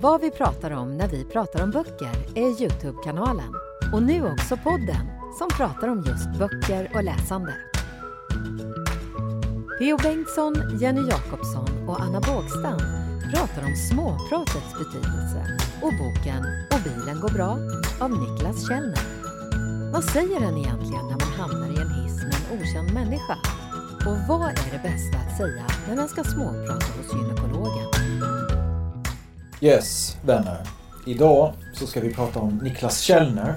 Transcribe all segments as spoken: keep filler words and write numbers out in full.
Vad vi pratar om när vi pratar om böcker är YouTube-kanalen. Och nu också podden som pratar om just böcker och läsande. Theo Bengtsson, Jenny Jakobsson och Anna Bågstan pratar om småpratets betydelse och boken Och bilen går bra av Niklas Kjellner. Vad säger den egentligen när man hamnar i en hiss med en okänd människa? Och vad är det bästa att säga när man ska småprata hos gynekologen? Yes, vänner. Idag så ska vi prata om Niklas Kjellner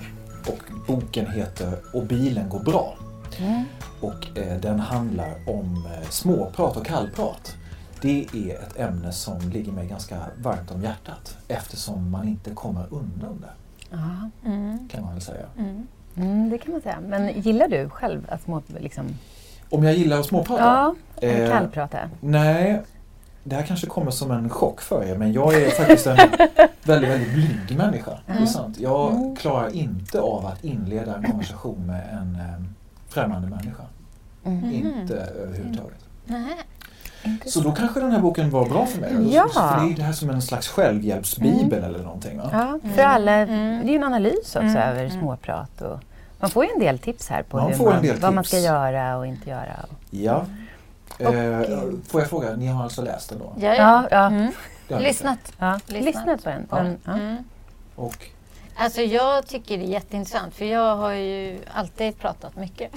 och boken heter Och bilen går bra. Mm. Och eh, den handlar om eh, småprat och kallprat. Det är ett ämne som ligger mig ganska varmt om hjärtat eftersom man inte kommer undan det. Aha. Mm. Kan man väl säga. Mm. Mm, det kan man säga. Men gillar du själv att småprata? Liksom... Om jag gillar att småprata? Ja, eh, kallprata. Nej, det här kanske kommer som en chock för er, men jag är faktiskt en väldigt, väldigt blyg människa. Mm. Det är sant. Jag mm. klarar inte av att inleda en konversation med en... Eh, främmande människa. Mm. Inte överhuvudtaget. Mm. Så då kanske den här boken var bra för mig. Ja. För det är det här som en slags självhjälpsbibel mm. eller någonting. Va? Ja, för mm. alla, det är ju en analys också mm. över småprat. Och man får ju en del tips här på man hur man, vad man ska göra och inte göra. Och. Ja. Och, eh, får jag fråga, ni har alltså läst den då? Ja, ja. ja. Mm. Lyssnat. Ja. Lyssnat. Lyssnat på den. Ja. den ja. Mm. Och... Alltså jag tycker det är jätteintressant för jag har ju alltid pratat mycket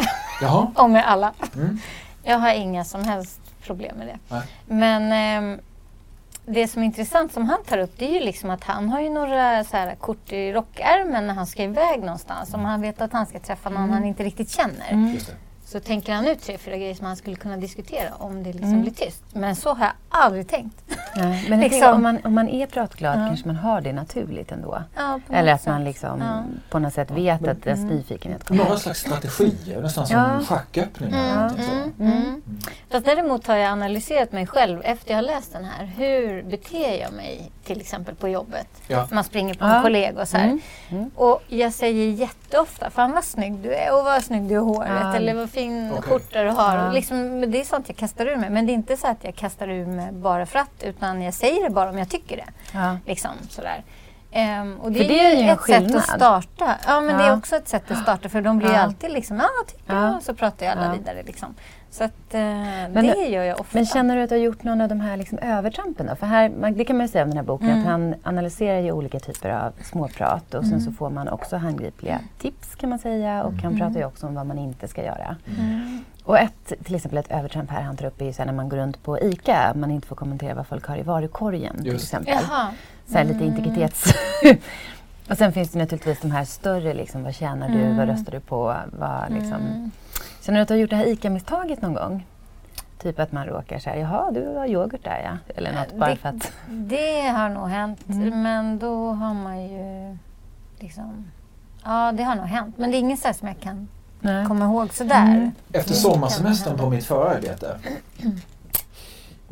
om med alla. Mm. Jag har inga som helst problem med det. Nej. Men eh, det som är intressant som han tar upp det är ju liksom att han har ju några så här kort i rockärmen när han ska iväg någonstans. Om han vet att han ska träffa någon mm. han inte riktigt känner mm. så tänker han ut tre, fyra grejer som han skulle kunna diskutera om det liksom mm. blir tyst. Men så har jag aldrig tänkt. Nej, men liksom. Tänker, om, man, om man är pratglad ja. Kanske man har det naturligt ändå. Ja, eller att sätt. Man liksom ja. På något sätt vet ja, att dess mm. nyfikenhet kommer. Några slags strategier, nästan ja. Som schacköppning. Ja. Mm. Mm. Mm. Fast däremot har jag analyserat mig själv efter jag har läst den här. Hur beter jag mig till exempel på jobbet? Ja. Man springer på ja. En kollega och så här. Mm. Mm. Och jag säger jätteofta, fan vad snygg du är och vad snygg du är håret. Ja. Eller vad fin okay. kortare du har. Ja. Liksom, det är sånt jag kastar ur mig. Men det är inte så att jag kastar ur mig bara för att utan jag säger det bara om jag tycker det. Ja. Liksom, sådär. Ehm, och det, det är ju ett skillnad. Sätt att starta. Ja, men ja. Det är också ett sätt att starta. För de blir ju ja. Alltid liksom, ah, tycker ja. Jag. Så pratar jag alla ja. Vidare liksom. Så att eh, men, det gör jag ofta. Men känner du att du har gjort någon av de här liksom, övertrampen då? För här, man, det kan man ju säga om den här boken. Mm. Att han analyserar ju olika typer av småprat. Och sen mm. så får man också handgripliga mm. tips kan man säga. Och mm. han pratar ju också om vad man inte ska göra. Mm. Och ett, till exempel ett övertramp här han tar upp är ju så här när man går runt på ICA. Man inte får kommentera vad folk har i varukorgen just. Till exempel. Jaha. Så här lite mm. integritets... Och sen finns det naturligtvis de här större liksom, vad tjänar du, mm. vad röstar du på, vad liksom... Mm. Känner du att du har gjort det här ICA-misstaget någon gång? Typ att man råkar så här, jaha du har yoghurt där ja, eller något bara det, för att... Det har nog hänt, mm. men då har man ju liksom... Ja, det har nog hänt, men det är ingen så som jag kan nej. Komma ihåg sådär. Mm. Efter sommarsemestern på mitt förarbete...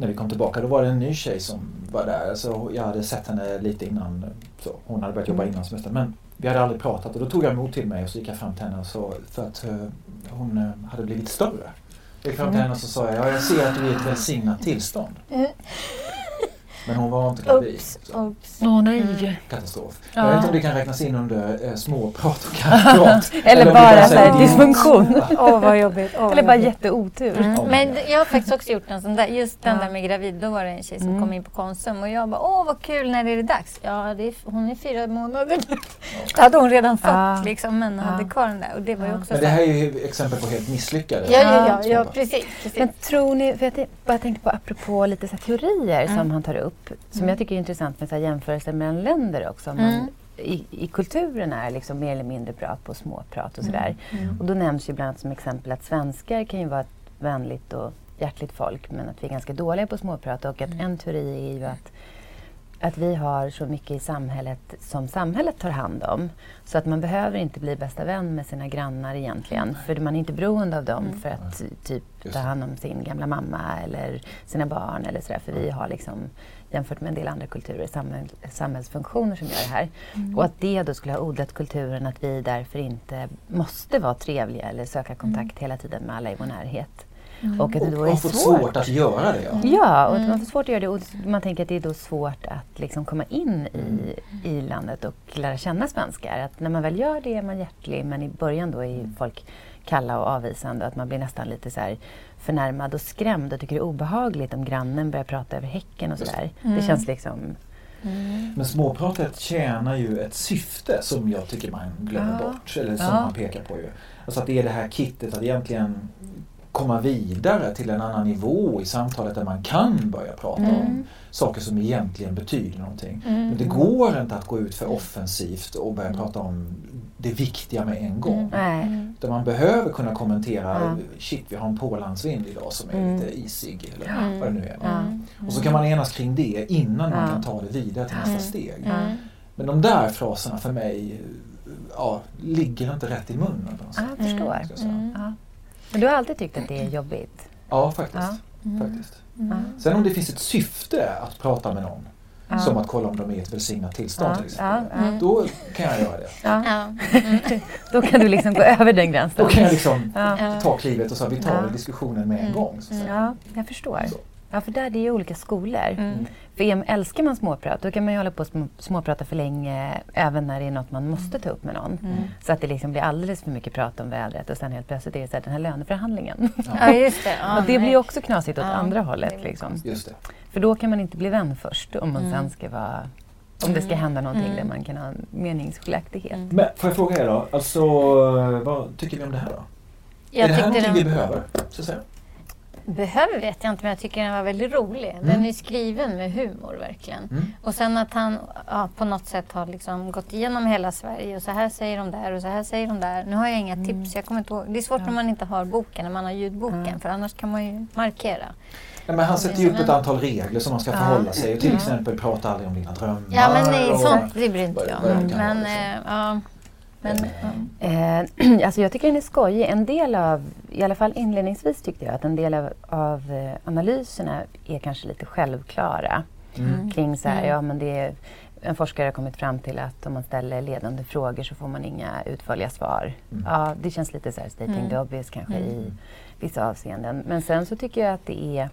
När vi kom tillbaka, då var det en ny tjej som var där. Alltså, jag hade sett henne lite innan, så hon hade börjat jobba innan semestern. Men vi hade aldrig pratat och då tog jag emot till mig och så gick jag fram till henne. Så, för att uh, hon uh, hade blivit större. Jag gick fram till henne och så sa jag, ja, jag ser att du är i ett välsignat tillstånd. Men hon var inte klavis. Åh nej. Katastrof. Ja. Jag vet inte om det kan räknas in under eh, småprat och kallprat. eller, eller bara så här dysfunktion. Åh oh, vad jobbigt. Oh, eller bara jobbigt. Jätteotur. Mm. Mm. Men jag har faktiskt också gjort en sån där. Just den ja. Där med gravid. Då var det en tjej som mm. kom in på Konsum. Och jag bara, åh vad kul när är det dags? Ja, det är, hon är fyra månader. Då hade hon redan fått ja. Liksom. Men hade ja. Kvar den där. Och det var ju också men det här är ju exempel på helt misslyckade. Ja, ja, ja, ja precis, precis. Men tror ni, för jag bara tänkte på apropå lite så här teorier mm. som han tar upp. Som mm. jag tycker är intressant med så här jämförelser mellan länder också. Man mm. i, i kulturen är liksom mer eller mindre bra på småprat och sådär. Mm. Mm. Och då nämns ju bland annat som exempel att svenskar kan ju vara vänligt och hjärtligt folk, men att vi är ganska dåliga på småprat. Och att mm. en teori är ju att, att vi har så mycket i samhället som samhället tar hand om. Så att man behöver inte bli bästa vän med sina grannar egentligen. För man är inte beroende av dem mm. för att typ ta hand om sin gamla mamma eller sina barn eller sådär. För vi har liksom, jämfört med en del andra kulturer, samhälls, samhällsfunktioner som gör det här. Mm. Och att det då skulle ha odlat kulturen att vi därför inte måste vara trevliga eller söka kontakt mm. hela tiden med alla i vår närhet. Mm. Och att det då och är svårt. svårt att göra det. Ja, ja och mm. man får svårt att göra det. Och man tänker att det är då svårt att liksom komma in i, i landet och lära känna svenskar. Att när man väl gör det är man hjärtlig, men i början då är folk kalla och avvisande. Att man blir nästan lite så här förnärmad och skrämd och tycker det är obehagligt om grannen börjar prata över häcken och sådär. Mm. Det känns liksom... Mm. Men småpratet tjänar ju ett syfte som jag tycker man glömmer ja. bort. Eller som ja. man pekar på ju. Alltså att det är det här kittet att egentligen... komma vidare till en annan nivå i samtalet där man kan börja prata mm. om saker som egentligen betyder någonting. Mm. Men det går inte att gå ut för offensivt och börja mm. prata om det viktiga med en gång. Mm. Utan man behöver kunna kommentera mm. shit, vi har en pålandsvind idag som är mm. lite isig eller mm. vad det nu är. Mm. Och så kan man enas kring det innan mm. man kan ta det vidare till nästa mm. steg. Mm. Men de där fraserna för mig ja, ligger inte rätt i munnen. Alltså. Jag förstår. Ska jag säga. Mm. Ja. Men du har alltid tyckt att det är jobbigt? Ja, faktiskt. Ja. Mm. faktiskt. Mm. Sen om det finns ett syfte att prata med någon, ja. som att kolla om de är i ett välsignat tillstånd ja. till exempel, ja. Ja. då kan jag göra det. Ja. Ja. Mm. Då kan du liksom gå över den gränsen. Då kan jag liksom ja. ta klivet och så vi tar ja. diskussionen med en gång. Så ja, jag förstår. Så. Ja, för där det är ju olika skolor. Mm. För älskar man småprat, då kan man ju hålla på att småprata för länge även när det är något man måste ta upp med någon. Mm. Så att det liksom blir alldeles för mycket prat om vädret och sen helt plötsligt är det så här, den här löneförhandlingen. Ja, ja just det. Ja, och det blir ju också knasigt åt ja, andra hållet. Liksom. Just det. För då kan man inte bli vän först om man mm. sen ska vara, om det ska hända någonting mm. där man kan ha meningsskiljaktighet. Mm. Men får jag fråga er då, alltså vad tycker vi om det här då? Jag är det här någonting de... vi behöver, så att säga? Behöver vet jag inte, men jag tycker den var väldigt rolig. Den mm. är skriven med humor verkligen. Mm. Och sen att han ja, på något sätt har liksom gått igenom hela Sverige och så här säger de där och så här säger de där. Nu har jag inga mm. tips, jag kommer inte ihåg. Det är svårt ja. när man inte har boken, när man har ljudboken, mm. för annars kan man ju markera. Ja, men han sätter ju upp ett antal regler som man ska ja. förhålla sig och till ja. exempel prata aldrig om dina drömmar. Ja, men det är sånt, det blir inte jag. Mm. Men, äh, ja. Men, mm. eh, alltså jag tycker den är skojig. En del av, i alla fall inledningsvis tyckte jag att en del av, av analyserna är kanske lite självklara. Mm. Kring så här, mm. ja men det är, en forskare har kommit fram till att om man ställer ledande frågor så får man inga utförliga svar. Mm. Ja, det känns lite så här stating mm. the obvious kanske mm. i vissa avseenden. Men sen så tycker jag att det är,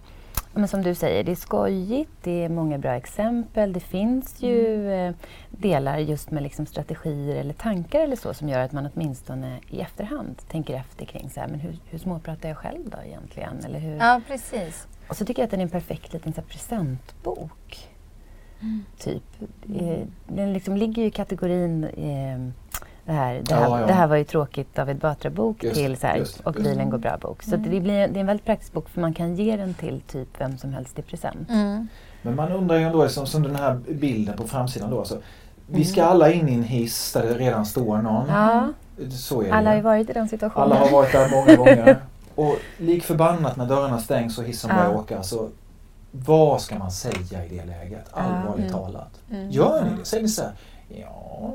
men som du säger, det är skojigt, det är många bra exempel. Det finns ju mm. delar just med liksom strategier eller tankar eller så som gör att man åtminstone i efterhand tänker efter kring så här, men hur, hur småpratar jag själv då egentligen? Eller hur? Ja, precis. Och så tycker jag att den är en perfekt liten så här, presentbok. Mm. Typ. Mm. Den liksom ligger ju i kategorin... Eh, Det här, det, här, ja, ja. det här var ju tråkigt av ett Batra-bok just, till så här, just, Och bilen just. går bra bok. Så mm. det, blir, det är en väldigt praktisk bok för man kan ge den till typ vem som helst i present. Mm. Men man undrar ju ändå, som, som den här bilden på framsidan då. Alltså, vi ska alla in i en hiss där det redan står någon. Ja. Så är det. Alla har ju varit i den situationen. Alla har varit där många gånger. Och lik förbannat när dörrarna stängs och hissen börjar ja. åka så... Vad ska man säga i det läget? Allvarligt mm. talat. Mm. Gör ni det? Säger ni så här, ja...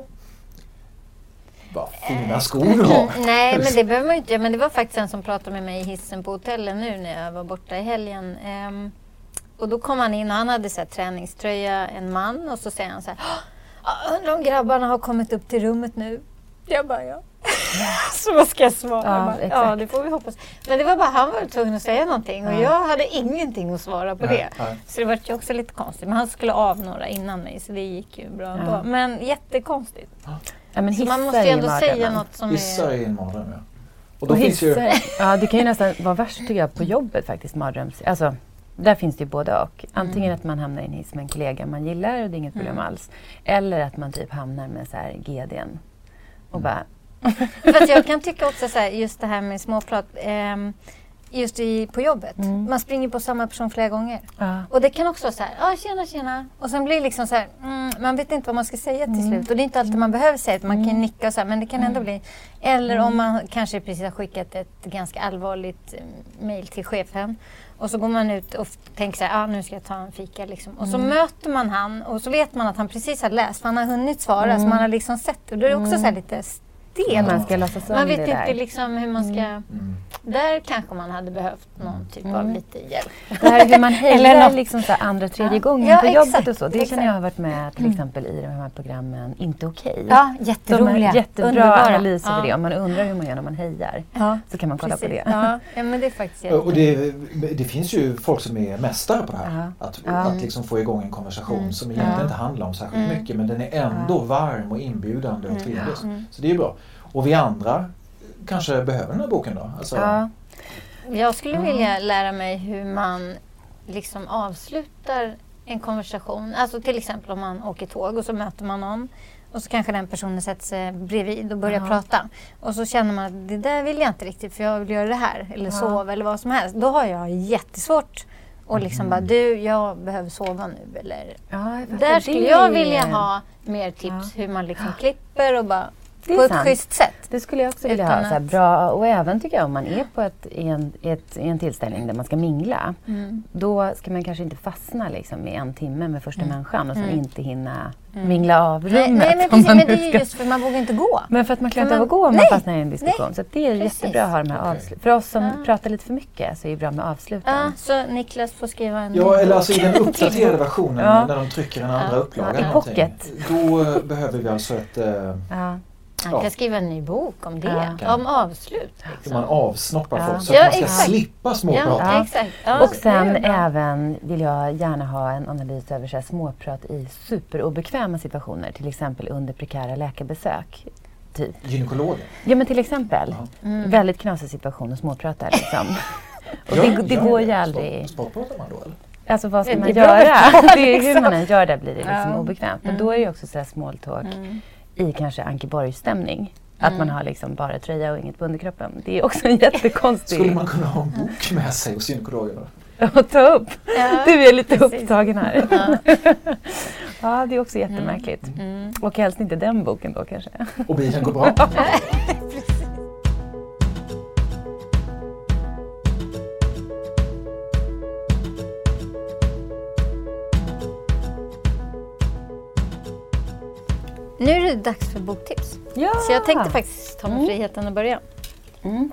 Vad fina skor har. Nej, men det behöver man ju inte. Men det var faktiskt en som pratade med mig i hissen på hotellen nu när jag var borta i helgen. Um, och då kom han in och han hade så här, träningströja, en man. Och så säger han så här, undrar om grabbarna har kommit upp till rummet nu. Jag bara, ja. Så vad ska jag svara? Ja, bara, ja, det får vi hoppas. Men det var bara, han var tvungen att säga någonting. Och ja. jag hade ingenting att svara på nej, det. Nej. Så det var ju också lite konstigt. Men han skulle av några innan mig, så det gick ju bra ändå. Ja. Men jättekonstigt. Ja. Ja, men man måste ju ändå säga något som hissar är... Hissar i en mardröm, ja. Och då och finns ju... Ja, det kan ju nästan vara värst tycker jag på jobbet faktiskt, mardröms. Alltså, där finns det ju både och. Antingen mm. att man hamnar i en hiss med en kollega man gillar och det är inget problem mm. alls. Eller att man typ hamnar med så här G D:n och mm. bara... Fast jag kan tycka också så här, just det här med småprat... Ehm, just i, på jobbet. Mm. Man springer på samma person flera gånger. Ja. Och det kan också vara så här, ja ah, tjena tjena. Och sen blir det liksom så här, mm, man vet inte vad man ska säga till slut. Och det är inte alltid man behöver säga det. Man kan nicka och så här, men det kan ändå bli... Eller om man kanske precis har skickat ett ganska allvarligt mejl till chefen. Och så går man ut och tänker så här, ah, nu ska jag ta en fika liksom. Och så mm. möter man han och så vet man att han precis har läst. Han har hunnit svara, mm. så man har liksom sett det. Och då är det också så här lite... Mm. Man, ska man vet inte liksom hur man ska... Mm. Mm. Där kanske man hade behövt någon typ mm. av lite hjälp. Det här är hur man hejar liksom så andra tredje gången ja, på ja, jobbet och så. Det känner jag har varit med till exempel i de här programmen Inte okej. Okay. Ja, jätteroliga. Jättebra underbara. Analyser ja. För det. Om man undrar hur man gör när man hejar ja. Så kan man kolla precis. På det. Ja. Ja, men det är faktiskt jättebra. Och det, det finns ju folk som är mästare på det här. Ja. Att, ja. Att liksom få igång en konversation mm. som egentligen ja. Inte handlar om särskilt mm. mycket. Men den är ändå ja. Varm och inbjudande och trevlig. Ja. Mm. Så det är bra. Och vi andra kanske behöver den här boken då? Alltså. Ja. Jag skulle vilja lära mig hur man liksom avslutar en konversation. Alltså till exempel om man åker tåg och så möter man någon. Och så kanske den personen sätter sig bredvid och börjar ja. Prata. Och så känner man att det där vill jag inte riktigt för jag vill göra det här. Eller ja. Sova eller vad som helst. Då har jag jättesvårt. Och liksom mm. bara, du, jag behöver sova nu. Eller... Ja, där skulle jag vilja ha mer tips ja. Hur man liksom klipper och bara... På ett schysst sätt. Det skulle jag också vilja ha. Så här, bra, och även tycker jag om man är på ett, i, en, ett, i en tillställning där man ska mingla. Mm. Då ska man kanske inte fastna liksom, i en timme med första mm. människan och sen mm. inte hinna mm. mingla av rummet. Nej, nej men precis. Men det är just för man vågar inte gå. Men för att man klarar inte av att gå om nej, man fastnar i en diskussion. Nej, så det är precis. Jättebra att ha de här avsluten. För oss som ah. pratar lite för mycket så är det bra med avsluten. Ja, ah, så Niklas får skriva en... Ja, eller alltså i den uppdaterade versionen ja. När de trycker den andra ja. Upplagan. Ja, i pocket. Då behöver vi alltså ett... Äh, ja. Han kan ja. Skriva en ny bok om det, ja. Om avslut. Liksom. Man avsnoppar ja. Folk så att ja, man ska exakt. Slippa småprat. Ja, ja. Exakt. Ja, och sen även vill jag gärna ha en analys över så här, småprat i superobekväma situationer. Till exempel under prekära läkarbesök. Typ. Gynekologer? Ja, men till exempel. Ja. Mm. Väldigt knasig situation och småpratar liksom. Och det, det, det går ju aldrig... Småpratar man då eller? Alltså vad ska man göra? Det är hur man gör det blir det liksom ja. Obekvämt. Men mm. då är det också så här small talk. Mm. I kanske Anki Borg-stämning. Mm. Att man har liksom bara tröja och inget på underkroppen. Det är också en jättekonstig... Skulle man kunna ha en bok med sig hos gynekologerna? Och ta upp. Ja, du är lite precis. Upptagen här. Ja. Ja, det är också jättemärkligt. Mm. Mm. Och helst inte den boken då kanske. Och bilen går bra. Nu är det dags för boktips. Ja! Så jag tänkte faktiskt ta mig friheten att börja. Mm.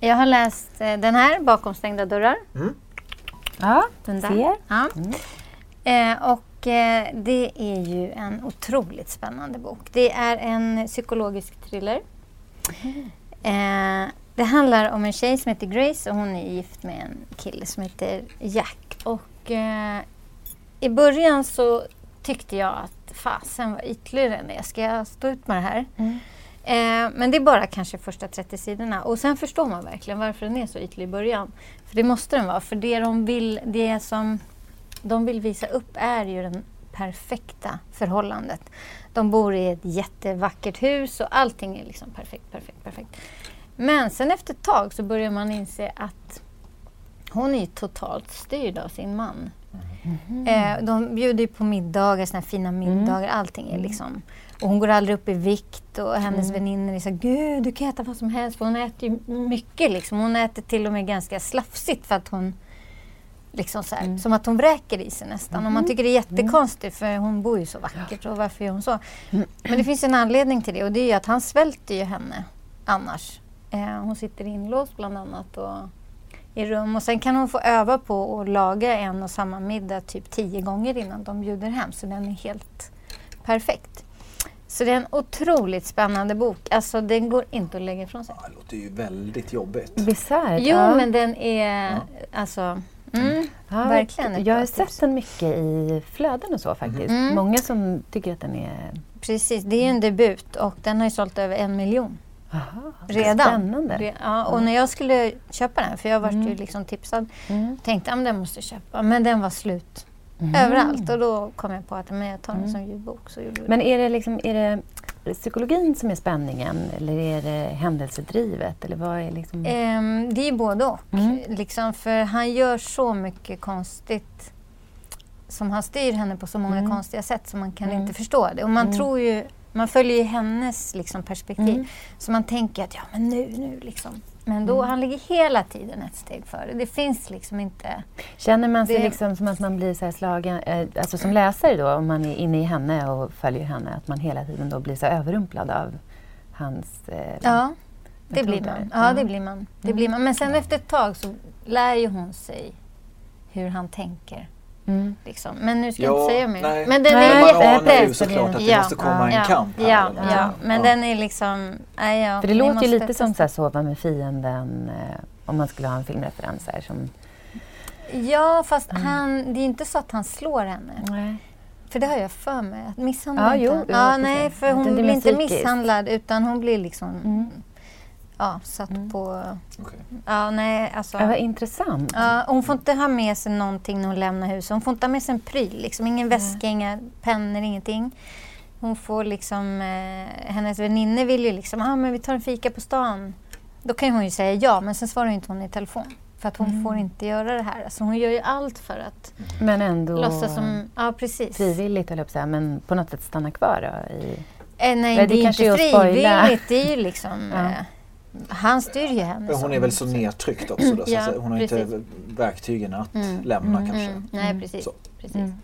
Jag har läst den här, Bakom stängda dörrar. Mm. Ja, den där. Ser. Ja. Mm. Eh, och eh, det är ju en otroligt spännande bok. Det är en psykologisk thriller. Mm. Eh, det handlar om en tjej som heter Grace och hon är gift med en kille som heter Jack. Och eh, i början så tyckte jag att fasen vad ytlig den är. Ska jag stå ut med det här? Mm. Eh, men det är bara kanske första trettio sidorna. Och sen förstår man verkligen varför den är så ytlig i början. För det måste den vara. För det de vill, det som de vill visa upp är ju den perfekta förhållandet. De bor i ett jättevackert hus och allting är liksom perfekt, perfekt, perfekt. Men sen efter ett tag så börjar man inse att hon är totalt styrd av sin man. Mm-hmm. Eh, de bjuder ju på middagar, såna här fina middagar, mm. allting är liksom. Och hon går aldrig upp i vikt och hennes mm. väninner är så här, gud du kan äta vad som helst. För hon äter ju mycket liksom, hon äter till och med ganska slafsigt för att hon liksom så här, mm. som att hon vräker i sig nästan. Mm-hmm. Och man tycker det är jättekonstigt för hon bor ju så vackert och varför gör hon så? Mm. Men det finns en anledning till det och det är ju att han svälter ju henne annars. Eh, hon sitter inlåst bland annat och... i rum och sen kan hon få öva på att laga en och samma middag typ tio gånger innan de bjuder hem så den är helt perfekt. Så det är en otroligt spännande bok. Alltså den går inte att lägga ifrån sig. Ja, det låter ju väldigt jobbigt. Bisarrt. Jo ja. Men den är ja. Alltså mm, ja, verkligen. Jag har sett tips. Den mycket i flöden och så faktiskt. Mm. Många som tycker att den är... Precis, det är ju en debut och den har ju sålt över en miljon. Aha, redan. Spännande. Ja, och när jag skulle köpa den, för jag var mm. ju liksom tipsad, mm. tänkte att den måste jag köpa, men den var slut mm. överallt och då kom jag på att men jag tar den mm. som ljudbok. Så gjorde men är det, liksom, är det psykologin som är spänningen eller är det händelsedrivet? Eller vad är liksom... ehm, det är både och, mm. liksom, för han gör så mycket konstigt som han styr henne på så många mm. konstiga sätt som man kan mm. inte förstå det. Och man mm. tror ju, man följer ju hennes liksom, perspektiv. Mm. Så man tänker att ja men nu, nu liksom. Men då, mm. han ligger hela tiden ett steg före. Det finns liksom inte... Känner man sig det... liksom som att man blir så här slagen, alltså som läsare då, om man är inne i henne och följer henne, att man hela tiden då blir så överrumplad av hans... Eh, ja, det blir man. Ja, det blir man. Det mm. blir man. Men sen efter ett tag så lär ju hon sig hur han tänker. Mm. Liksom. Men nu ska jag inte säga mer. Nej. Men den nej, är jättepressad. Såklart att det ja, måste komma ja, en kamp. Ja, här, ja, ja. Men ja. Den är liksom... Nej, ja, för det låter ju lite testa. Som så här, Sova med fienden. Eh, om man skulle ha en filmreferens här. Som... Ja, fast mm. han, det är inte så att han slår henne. Nej. För det har jag för mig. Att misshandla ja, inte. Jo, ja, nej, för hon blir inte misshandlad. Utan hon blir liksom... Mm. Ja, satt mm. på... Okay. Ja, nej, alltså... Det var intressant. Ja, hon får inte ha med sig någonting när hon lämnar huset. Hon får inte ha med sig en pryl, liksom. Ingen mm. väska, inga pennor, ingenting. Hon får liksom... Eh, hennes väninne vill ju liksom... Ja, ah, men vi tar en fika på stan. Då kan hon ju säga ja, men sen svarar ju inte hon i telefon. För att hon mm. får inte göra det här. Alltså hon gör ju allt för att... Men ändå... Låtsas som... Ja, precis. Frivilligt, eller så här, men på något sätt stanna kvar då? I... Eh, nej, men det, det är inte frivilligt. Det är ju liksom... ja. Han styr ju henne. Hon är väl så nedtryckt också. Då, så ja, hon har precis. Inte verktygen att mm, lämna mm, kanske. Mm, nej, mm. precis. precis. Mm.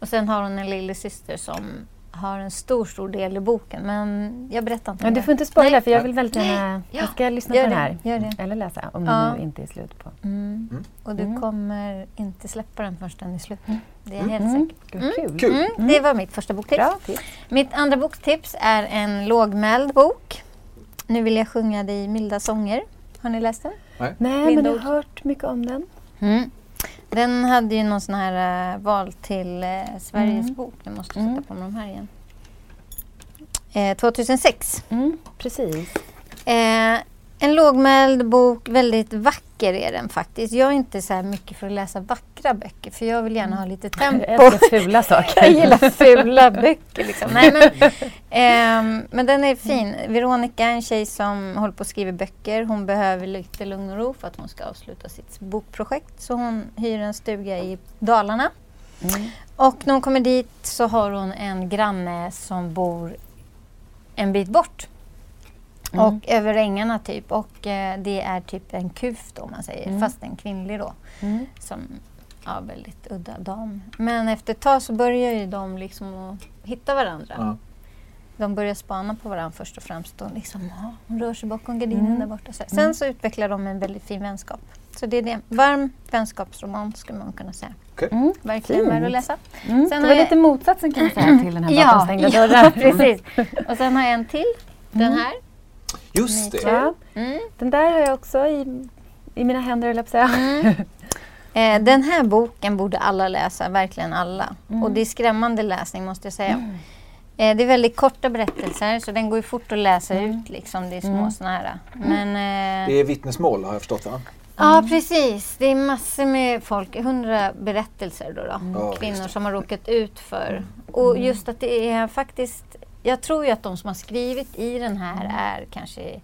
Och sen har hon en lille syster som har en stor, stor del i boken. Men jag berättar inte. Men du får inte spoila för jag vill väldigt gärna... Ja, jag ska lyssna på det här. Gör det. Eller läsa om ja. Den nu inte är slut på. Mm. Mm. Och du mm. kommer inte släppa den först den är slut. Mm. Det är mm. helt mm. säkert. Mm. Kul. Kul. Mm. Mm. Det var mitt första boktips. Tips. Mitt andra boktips är En lågmäld bok. Nu vill jag sjunga dig milda sånger. Har ni läst den? Nej, Nej men jag har hört mycket om den. Mm. Den hade ju någon sån här uh, val till uh, Sveriges mm. bok. Nu måste jag sätta mm. på mig de här igen. Eh, tjugohundrasex. Mm, precis. Eh, en lågmäld bok. Väldigt vacker är den faktiskt. Jag är inte så här mycket för att läsa vackra böcker. För jag vill gärna ha lite tempo. Jag älskar fula saker. Jag gillar fula böcker. Liksom. Nej, men, eh, men den är fin. Veronica, en tjej som håller på att skriva böcker. Hon behöver lite lugn och ro för att hon ska avsluta sitt bokprojekt. Så hon hyr en stuga i Dalarna. Mm. Och när hon kommer dit så har hon en granne som bor en bit bort. Mm. Och över ängarna typ. Och eh, det är typ en kuf då, om man säger. Mm. Fast en kvinnlig då. Mm. Som, ja, väldigt udda dam. Men efter ett tag så börjar ju de liksom att hitta varandra. Ja. De börjar spana på varandra först och främst. Då, liksom, ja, hon rör sig bakom gardinen mm. där borta. Så. Sen mm. så utvecklar de en väldigt fin vänskap. Så det är det. Varm vänskapsroman skulle man kunna säga. Okay. Mm. Verkligen värd att läsa. Mm. Sen det var jag... lite motsatsen kan jag säga till den här ja, bakom stängda dörrar. Ja, precis. Och sen har jag en till. Mm. Den här. Just det. Ja. Mm. Den där har jag också i, i mina händer, eller jag säga. Mm. Eh, den här boken borde alla läsa, verkligen alla. Mm. Och det är skrämmande läsning måste jag säga. Mm. Eh, det är väldigt korta berättelser så den går ju fort att läsa mm. ut liksom, det är små mm. såna här. Men, eh, det är vittnesmål har jag förstått va? Mm. Ja, precis. Det är massor med folk, hundra berättelser då, då mm. kvinnor som har råkat ut för. Mm. Och just att det är faktiskt... Jag tror ju att de som har skrivit i den här är kanske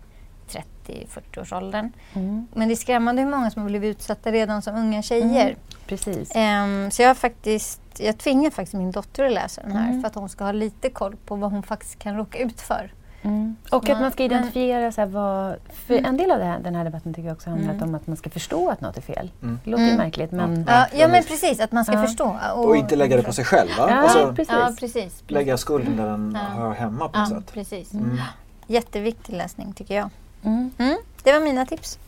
trettio till fyrtio års åldern. Mm. Men det är skrämmande hur många som har blivit utsatta redan som unga tjejer. Mm. Precis. Um, så jag, faktiskt, jag tvingar faktiskt min dotter att läsa den här mm. för att hon ska ha lite koll på vad hon faktiskt kan råka ut för. Mm. Och man, att man ska identifiera men, så här vad... För mm. en del av det här, den här debatten tycker jag också handlar mm. om att man ska förstå att något är fel. Mm. Det låter mm. märkligt men... Ja, ja men precis, att man ska ja. förstå. Och, och inte lägga det på sig själv va? Ja, alltså, precis. ja precis. Lägga skulden där den ja. hör hemma på ja, sätt. Precis. Mm. Jätteviktig läsning tycker jag. Mm. Mm. Det var mina tips.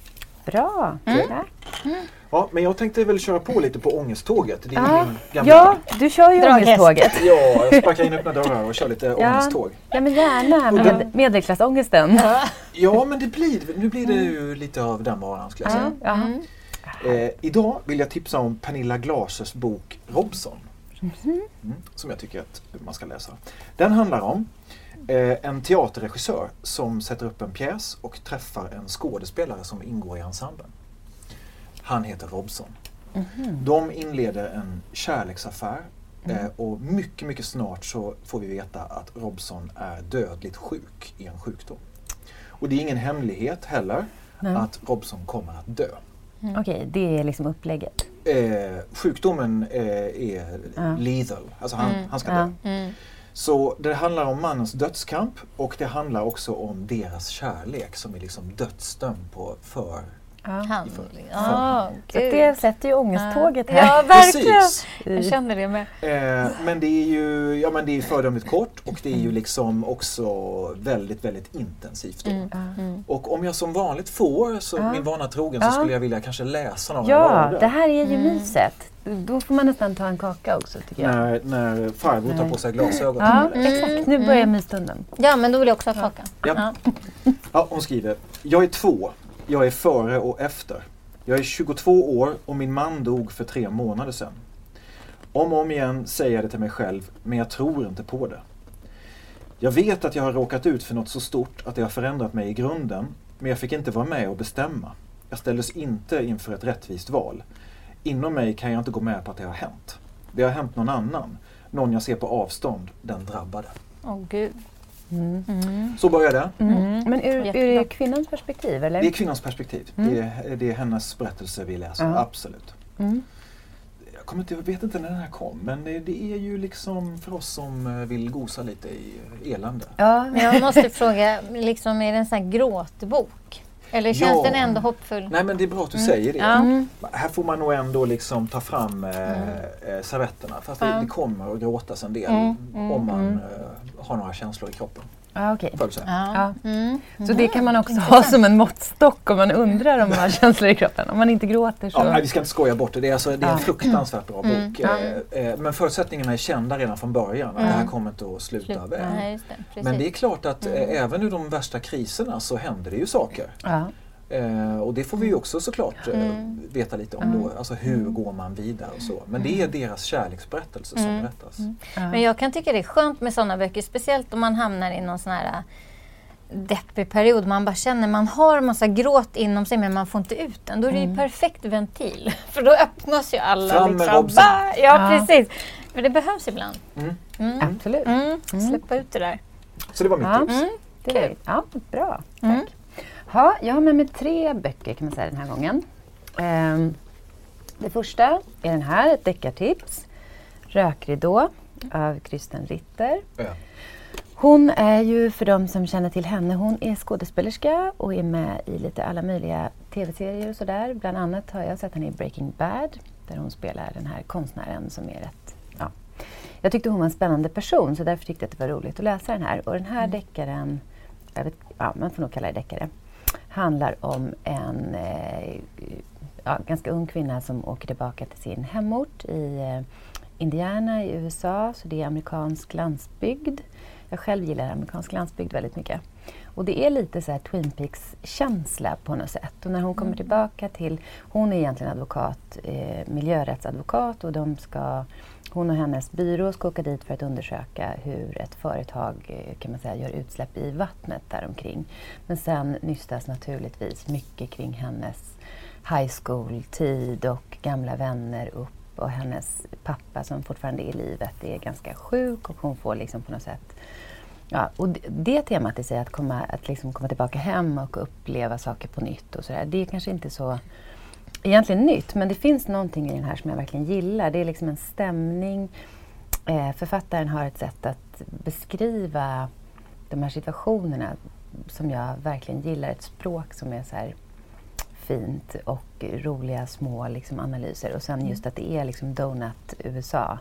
Bra, mm. Mm. Ja, men jag tänkte väl köra på lite på ångesttåget. Det är ah. min gamla ja, dag. Du kör ju ångesttåget. Ja, jag sparkar in öppna dörrar och kör lite ja. ångesttåg. Ja, men gärna med medelklassångesten. Ja. ja, men det blir, nu blir det ju lite av den varan skulle jag säga. Ja. Mm. Eh, idag vill jag tipsa om Pernilla Glases bok Robson. Mm. Mm, som jag tycker att man ska läsa. Den handlar om Eh, en teaterregissör som sätter upp en pjäs och träffar en skådespelare som ingår i ensemblen. Han heter Robson. Mm-hmm. De inleder en kärleksaffär eh, och mycket, mycket snart så får vi veta att Robson är dödligt sjuk i en sjukdom. Och det är ingen hemlighet heller Nej. att Robson kommer att dö. Mm. Okej, okay, det är liksom upplägget. Eh, sjukdomen eh, är ja. lethal, alltså han, mm. han ska dö. Ja. Mm. Så det handlar om mannens dödskamp och det handlar också om deras kärlek som är liksom dödsdömd på för ah. i för, för ah, okay. Så det sätter ju ångesttåget ah. här. Ja, verkligen. Precis. Jag känner det med. Eh, men det är ju ja, men det är fördömligt kort och det är ju liksom också väldigt, väldigt intensivt. Mm. Mm. Och om jag som vanligt får, så ah. min vana trogen, så ah. skulle jag vilja kanske läsa någon ja, av det. Ja, det här är ju mm. myset. Då får man nästan ta en kaka också, tycker jag. När, när farbror tar på sig glasögon. Ja, mm. exakt. Nu börjar mysstunden. Ja, men då vill jag också ha kaka. Ja. Ja. Ja, hon skriver. Jag är två. Jag är före och efter. Jag är tjugotvå år och min man dog för tre månader sedan. Om och om igen säger jag det till mig själv, men jag tror inte på det. Jag vet att jag har råkat ut för något så stort att det har förändrat mig i grunden, men jag fick inte vara med och bestämma. Jag ställdes inte inför ett rättvist val. Inom mig kan jag inte gå med på att det har hänt. Det har hänt någon annan. Någon jag ser på avstånd, den drabbade. Åh oh, gud. Mm. Mm. Så börjar det. Mm. Mm. Men ur, ur kvinnans perspektiv, eller? Det är kvinnans perspektiv. Mm. Det, är, det är hennes berättelse vi läser, mm. absolut. Mm. Jag, kommer inte, jag vet inte när den här kom, men det, det är ju liksom för oss som vill gosa lite i elände. Ja, men jag måste fråga, liksom, är det en sån här gråtbok? Eller känns ja. den ändå hoppfull? Nej, men det är bra att du mm. säger det. Mm. Här får man nog ändå liksom ta fram eh, mm. servetterna. Fast mm. det, det kommer att gråtas en del mm. Mm. om man eh, har några känslor i kroppen. Ah, okay. ah. Ah. Mm. Så det kan man också mm. ha som en måttstock om man undrar om man har känslor i kroppen. Om man inte gråter så... Ja, nej, vi ska inte skoja bort det. Det är, alltså, det är en fruktansvärt bra mm. bok. Mm. Eh, men förutsättningarna är kända redan från början. Mm. Det här kommer inte att sluta Slut. väl. Nej, just det. Men det är klart att mm. eh, även ur de värsta kriserna så händer det ju saker. Mm. Eh, och det får vi ju också såklart eh, veta lite om mm. då. Alltså hur går man vidare och så. Men det är deras kärleksberättelse som mm. berättas. Mm. Mm. Men jag kan tycka det är skönt med sådana böcker. Speciellt om man hamnar i någon sån här deppig period. Man bara känner man har en massa gråt inom sig men man får inte ut den. Då är det ju perfekt ventil. För då öppnas ju alla. Fram med Robson. Ja, ja, precis. För det behövs ibland. Mm. Mm. Absolut. Mm. Mm. Släppa ut det där. Så det var mitt ja. tips. Mm. Det är, ja, bra. Tack. Mm. Ja, jag har med mig tre böcker kan man säga den här gången. Um, det första är den här, ett deckartips. Rökridå av Kristen Ritter. Ja. Hon är ju, för de som känner till henne, hon är skådespelerska och är med i lite alla möjliga tv-serier och sådär. Bland annat har jag sett henne i Breaking Bad, där hon spelar den här konstnären som är rätt... Ja. Jag tyckte hon var en spännande person, så därför tyckte jag att det var roligt att läsa den här. Och den här mm. deckaren, jag vet, ja, man får nog kalla det deckare. Handlar om en eh, ja, ganska ung kvinna som åker tillbaka till sin hemort i eh, Indiana i U S A. Så det är amerikansk landsbygd. Jag själv gillar amerikansk landsbygd väldigt mycket. Och det är lite så här Twin Peaks-känsla på något sätt. Och när hon kommer tillbaka till... Hon är egentligen advokat, eh, miljörättsadvokat. Och de ska, hon och hennes byrå ska åka dit för att undersöka hur ett företag kan man säga, gör utsläpp i vattnet däromkring. Men sen nystas naturligtvis mycket kring hennes high school-tid och gamla vänner upp. Och hennes pappa som fortfarande är i livet är ganska sjuk och hon får liksom på något sätt... Ja, och det, det temat i sig, att komma, att liksom komma tillbaka hem och uppleva saker på nytt och sådär, det är kanske inte så egentligen nytt. Men det finns någonting i den här som jag verkligen gillar. Det är liksom en stämning. Eh, författaren har ett sätt att beskriva de här situationerna som jag verkligen gillar. Ett språk som är så här fint och roliga små liksom, analyser. Och sen just att det är liksom donut-U S A.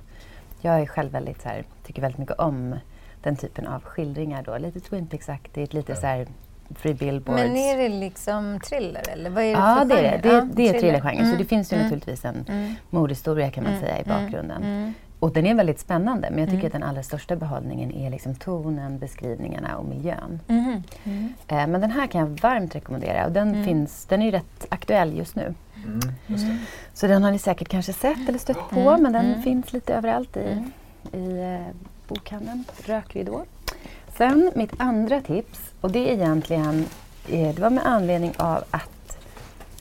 Jag är själv väldigt så här, tycker väldigt mycket om den typen av skildringar då. Lite Twin Peaks-aktigt, lite ja. så här Free Billboards. Men är det liksom thriller eller vad är det ja, för det genre? Det, det, ja, det är thrillergenre. Mm. Så det finns ju mm. naturligtvis en mm. mordhistoria kan man mm. säga i bakgrunden. Mm. Och den är väldigt spännande. Men jag tycker mm. att den allra största behållningen är liksom tonen, beskrivningarna och miljön. Mm. Mm. Eh, men den här kan jag varmt rekommendera. Och den, mm. finns, den är ju rätt aktuell just nu. Mm. Just det. Så den har ni säkert kanske sett eller stött på. Mm. Men den mm. finns lite överallt i... Mm. i eh, bokhandeln, Rökridå. Sen mitt andra tips, och det är egentligen, eh, det var med anledning av att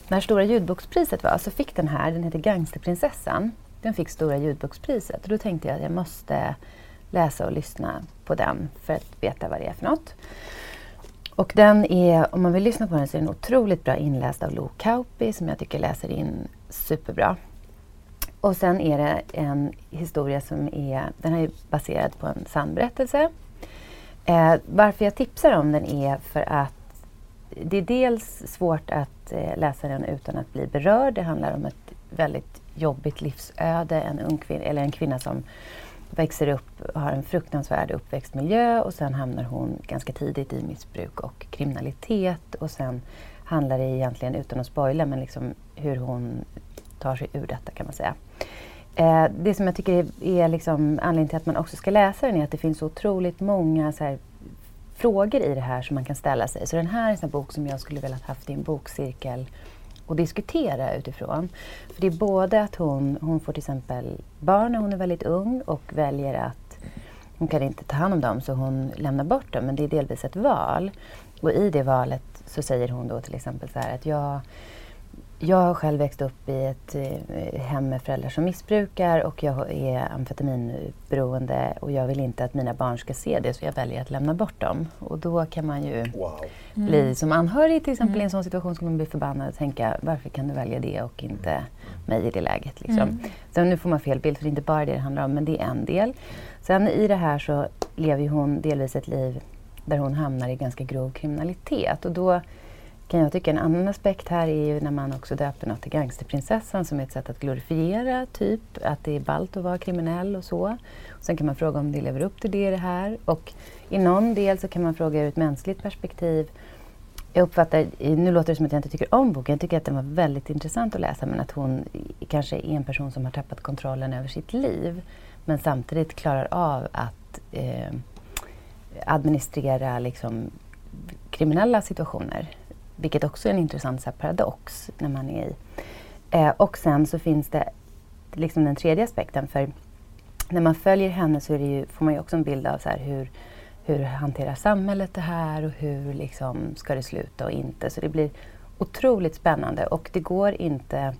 när Stora ljudbokspriset var så fick den här, den heter Gangsterprinsessan, den fick Stora ljudbokspriset. Och då tänkte jag att jag måste läsa och lyssna på den för att veta vad det är för något. Och den är, om man vill lyssna på den så är den otroligt bra inläst av Lokkaupi som jag tycker läser in superbra. Och sen är det en historia som är, den är baserad på en sannberättelse. Eh, varför jag tipsar om den är för att det är dels svårt att eh, läsa den utan att bli berörd. Det handlar om ett väldigt jobbigt livsöde, en ung kvinna, eller en kvinna som växer upp och har en fruktansvärd uppväxtmiljö och sen hamnar hon ganska tidigt i missbruk och kriminalitet. Och sen handlar det egentligen, utan att spoila, men liksom hur hon tar sig ur detta, kan man säga. Eh, det som jag tycker är, är liksom anledningen till att man också ska läsa den är att det finns så otroligt många så här, frågor i det här som man kan ställa sig. Så den här är en bok som jag skulle vilja haft i en bokcirkel och diskutera utifrån. För det är både att hon, hon får till exempel barn när hon är väldigt ung och väljer att hon kan inte ta hand om dem så hon lämnar bort dem. Men det är delvis ett val. Och i det valet så säger hon då till exempel så här att jag... Jag har själv växt upp i ett eh, hem med föräldrar som missbrukar och jag är amfetaminberoende och jag vill inte att mina barn ska se det så jag väljer att lämna bort dem. Och då kan man ju wow. bli mm. som anhörig till exempel mm. i en sån situation ska man bli förbannad och tänka varför kan du välja det och inte mig i det läget. Liksom. Mm. Så nu får man fel bild för det är inte bara det det handlar om men det är en del. Sen i det här så lever hon delvis ett liv där hon hamnar i ganska grov kriminalitet och då kan jag tycka en annan aspekt här är ju när man också döper något till Gangsterprinsessan som är ett sätt att glorifiera typ att det är ballt att vara kriminell och så. Och sen kan man fråga om det lever upp till det, det här och i någon del så kan man fråga ur ett mänskligt perspektiv. Jag uppfattar, nu låter det som att jag inte tycker om boken, jag tycker att den var väldigt intressant att läsa men att hon kanske är en person som har tappat kontrollen över sitt liv men samtidigt klarar av att eh, administrera liksom, kriminella situationer. Vilket också är en intressant så här, paradox när man är i. Eh, och sen så finns det liksom den tredje aspekten. För när man följer henne så är det ju, får man ju också en bild av så här, hur, hur hanterar samhället det här och hur liksom, ska det sluta och inte. Så det blir otroligt spännande och det går inte...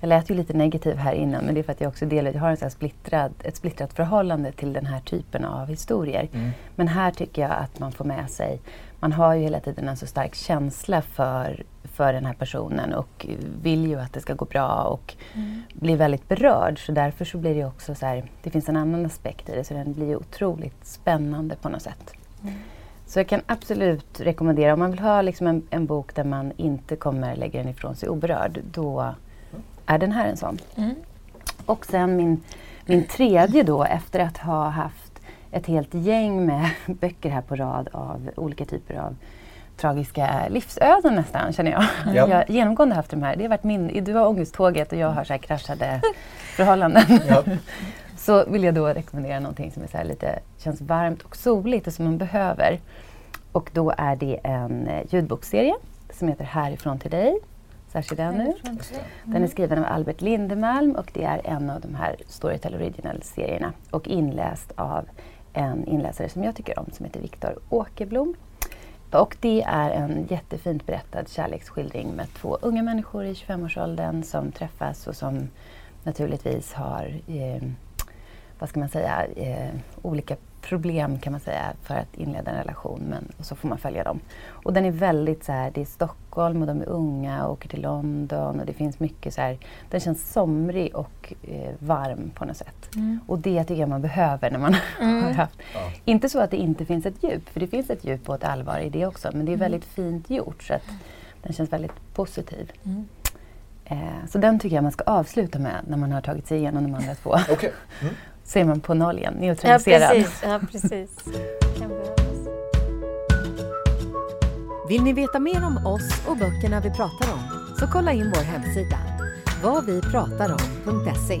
Jag lät ju lite negativ här innan men det är för att jag också delar, jag har en så här splittrad, ett splittrat förhållande till den här typen av historier. Mm. Men här tycker jag att man får med sig, man har ju hela tiden en så stark känsla för, för den här personen och vill ju att det ska gå bra och mm. blir väldigt berörd. Så därför så blir det också så här, det finns en annan aspekt i det så den blir ju otroligt spännande på något sätt. Mm. Så jag kan absolut rekommendera, om man vill ha liksom en, en bok där man inte kommer lägga den ifrån sig oberörd, då är den här en sån. Mm. Och sen min, min tredje då, efter att ha haft ett helt gäng med böcker här på rad av olika typer av tragiska livsöden nästan, känner jag. Ja. Jag genomgående haft de här. Det har varit min, du har ångesttåget och jag har så här kraschade förhållanden. Ja. Så vill jag då rekommendera någonting som är så här lite, känns varmt och soligt och som man behöver. Och då är det en ljudbokserie som heter Härifrån till dig. Den, nu. den är skriven av Albert Lindemalm och det är en av de här Storytel Original-serierna och inläst av en inläsare som jag tycker om som heter Victor Åkerblom. Och det är en jättefint berättad kärleksskildring med två unga människor i tjugofemårsåldern som träffas och som naturligtvis har eh, vad ska man säga, eh, olika problem kan man säga för att inleda en relation men och så får man följa dem. Och den är väldigt så här, det är Stockholm och de är unga och åker till London och det finns mycket så här, den känns somrig och eh, varm på något sätt. Mm. Och det tycker jag man behöver när man mm. har haft. Ja. Inte så att det inte finns ett djup, för det finns ett djup och ett allvar i det också, men det är väldigt fint gjort så att den känns väldigt positiv. Mm. Eh, så den tycker jag man ska avsluta med när man har tagit sig igenom de andra två. Okay. Mm. Så är man på noll igen, neutraliserad. Ja, precis. Ja, precis. Vill ni veta mer om oss och böckerna vi pratar om så kolla in vår hemsida vad vi pratar om punkt se.